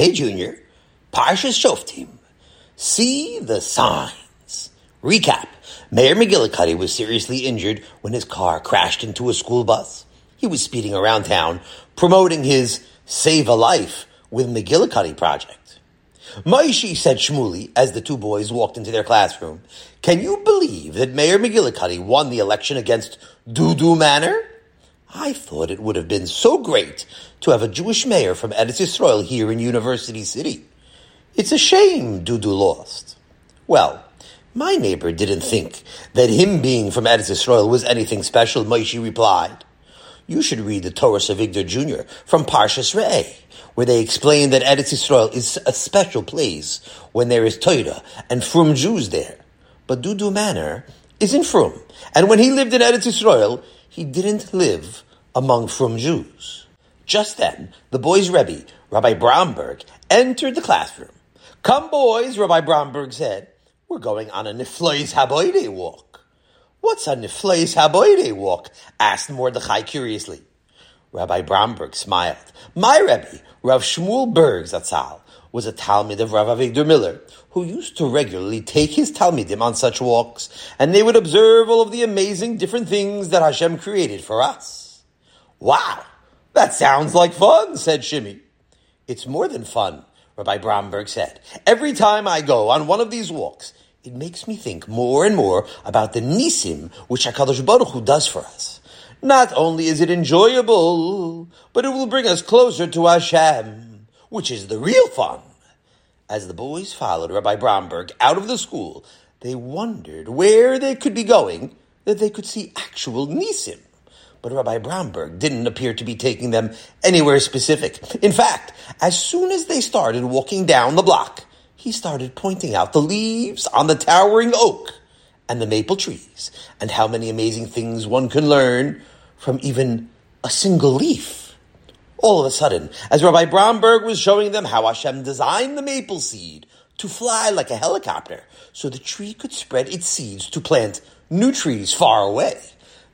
Hey, Junior. Parshas Shoftim. See the signs. Recap. Mayor McGillicuddy was seriously injured when his car crashed into a school bus. He was speeding around town, promoting his Save a Life with McGillicuddy project. Moshe, said Shmuli, as the two boys walked into their classroom, can you believe that Mayor McGillicuddy won the election against Dudu Manor? I thought it would have been so great to have a Jewish mayor from Eretz Yisroel here in University City. It's a shame Dudu lost. Well, my neighbor didn't think that him being from Eretz Yisroel was anything special, Moshe replied. You should read the Torah Ohr Igder Jr. from Parshas Re'eh, where they explain that Eretz Yisroel is a special place when there is Torah and Frum Jews there. But Dudu Manor is in Frum, and when he lived in Eretz Yisroel, he didn't live among Frum Jews. Just then, the boys' Rebbe, Rabbi Bromberg, entered the classroom. Come, boys, Rabbi Bromberg said. We're going on a Nifleis Haboide walk. What's a Nifleis Haboide walk? Asked Mordechai curiously. Rabbi Bromberg smiled. My Rebbe, Rav Shmuel Berg Zatzal, was a Talmid of Rav Avigdor Miller, who used to regularly take his Talmidim on such walks, and they would observe all of the amazing different things that Hashem created for us. Wow, that sounds like fun, said Shimmy. It's more than fun, Rabbi Bromberg said. Every time I go on one of these walks, it makes me think more and more about the Nisim which HaKadosh Baruch Hu does for us. Not only is it enjoyable, but it will bring us closer to Hashem, which is the real fun. As the boys followed Rabbi Bromberg out of the school, they wondered where they could be going that they could see actual Nisim. But Rabbi Bromberg didn't appear to be taking them anywhere specific. In fact, as soon as they started walking down the block, he started pointing out the leaves on the towering oak and the maple trees and how many amazing things one can learn from even a single leaf. All of a sudden, as Rabbi Bromberg was showing them how Hashem designed the maple seed to fly like a helicopter so the tree could spread its seeds to plant new trees far away,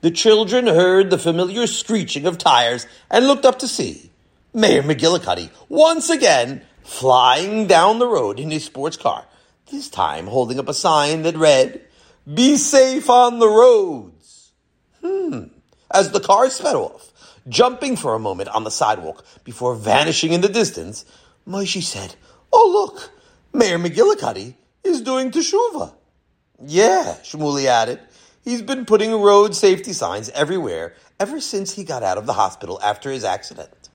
the children heard the familiar screeching of tires and looked up to see Mayor McGillicuddy once again flying down the road in his sports car, this time holding up a sign that read, Be safe on the roads. As the car sped off, jumping for a moment on the sidewalk before vanishing in the distance, Moshe said, Oh, look, Mayor McGillicuddy is doing teshuva. Yeah, Shmuley added. He's been putting road safety signs everywhere ever since he got out of the hospital after his accident.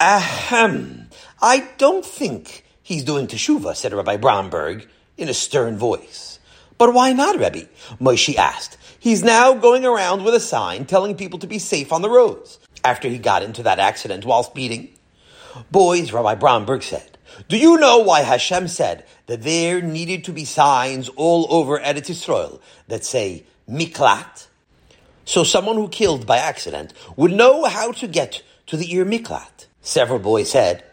Ahem. I don't think he's doing teshuva, said Rabbi Bromberg in a stern voice. But why not, Rebbe? Moshe asked. He's now going around with a sign telling people to be safe on the roads after he got into that accident while speeding. Boys, Rabbi Bromberg said, Do you know why Hashem said that there needed to be signs all over Eretz Yisroel that say Miklat? So someone who killed by accident would know how to get to the Ir Miklat. Several boys said,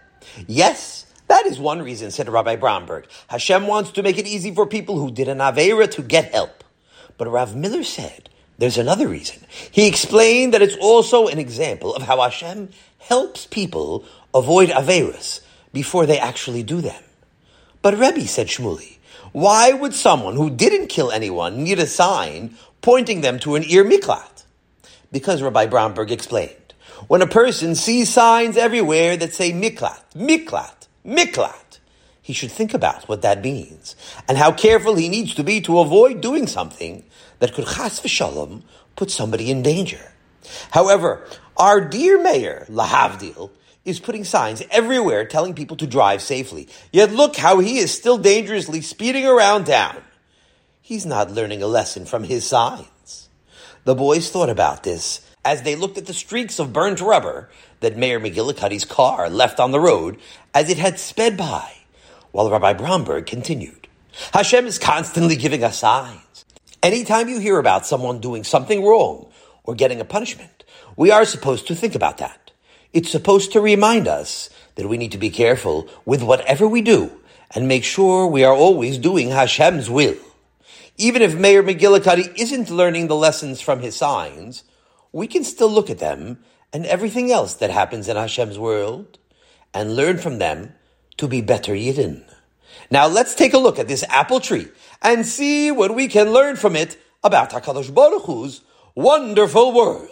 Yes, that is one reason, said Rabbi Bromberg. Hashem wants to make it easy for people who did an Avera to get help. But Rav Miller said, There's another reason. He explained that it's also an example of how Hashem helps people avoid Averas before they actually do them. But Rebbe, said Shmuley, why would someone who didn't kill anyone need a sign pointing them to an Ir Miklat? Because Rabbi Bromberg explained, when a person sees signs everywhere that say Miklat, Miklat, Miklat, he should think about what that means and how careful he needs to be to avoid doing something that could chas v'shalom put somebody in danger. However, our dear mayor, Lahavdil, is putting signs everywhere telling people to drive safely. Yet look how he is still dangerously speeding around town. He's not learning a lesson from his signs. The boys thought about this as they looked at the streaks of burnt rubber that Mayor McGillicuddy's car left on the road as it had sped by, while Rabbi Bromberg continued. Hashem is constantly giving us signs. Anytime you hear about someone doing something wrong or getting a punishment, we are supposed to think about that. It's supposed to remind us that we need to be careful with whatever we do and make sure we are always doing Hashem's will. Even if Mayor McGillicuddy isn't learning the lessons from his signs, we can still look at them and everything else that happens in Hashem's world and learn from them to be better Yidden. Now let's take a look at this apple tree and see what we can learn from it about HaKadosh Baruch Hu's wonderful world.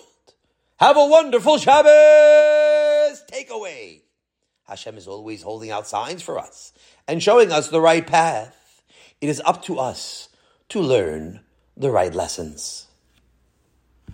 Have a wonderful Shabbos takeaway. Hashem is always holding out signs for us and showing us the right path. It is up to us to learn the right lessons.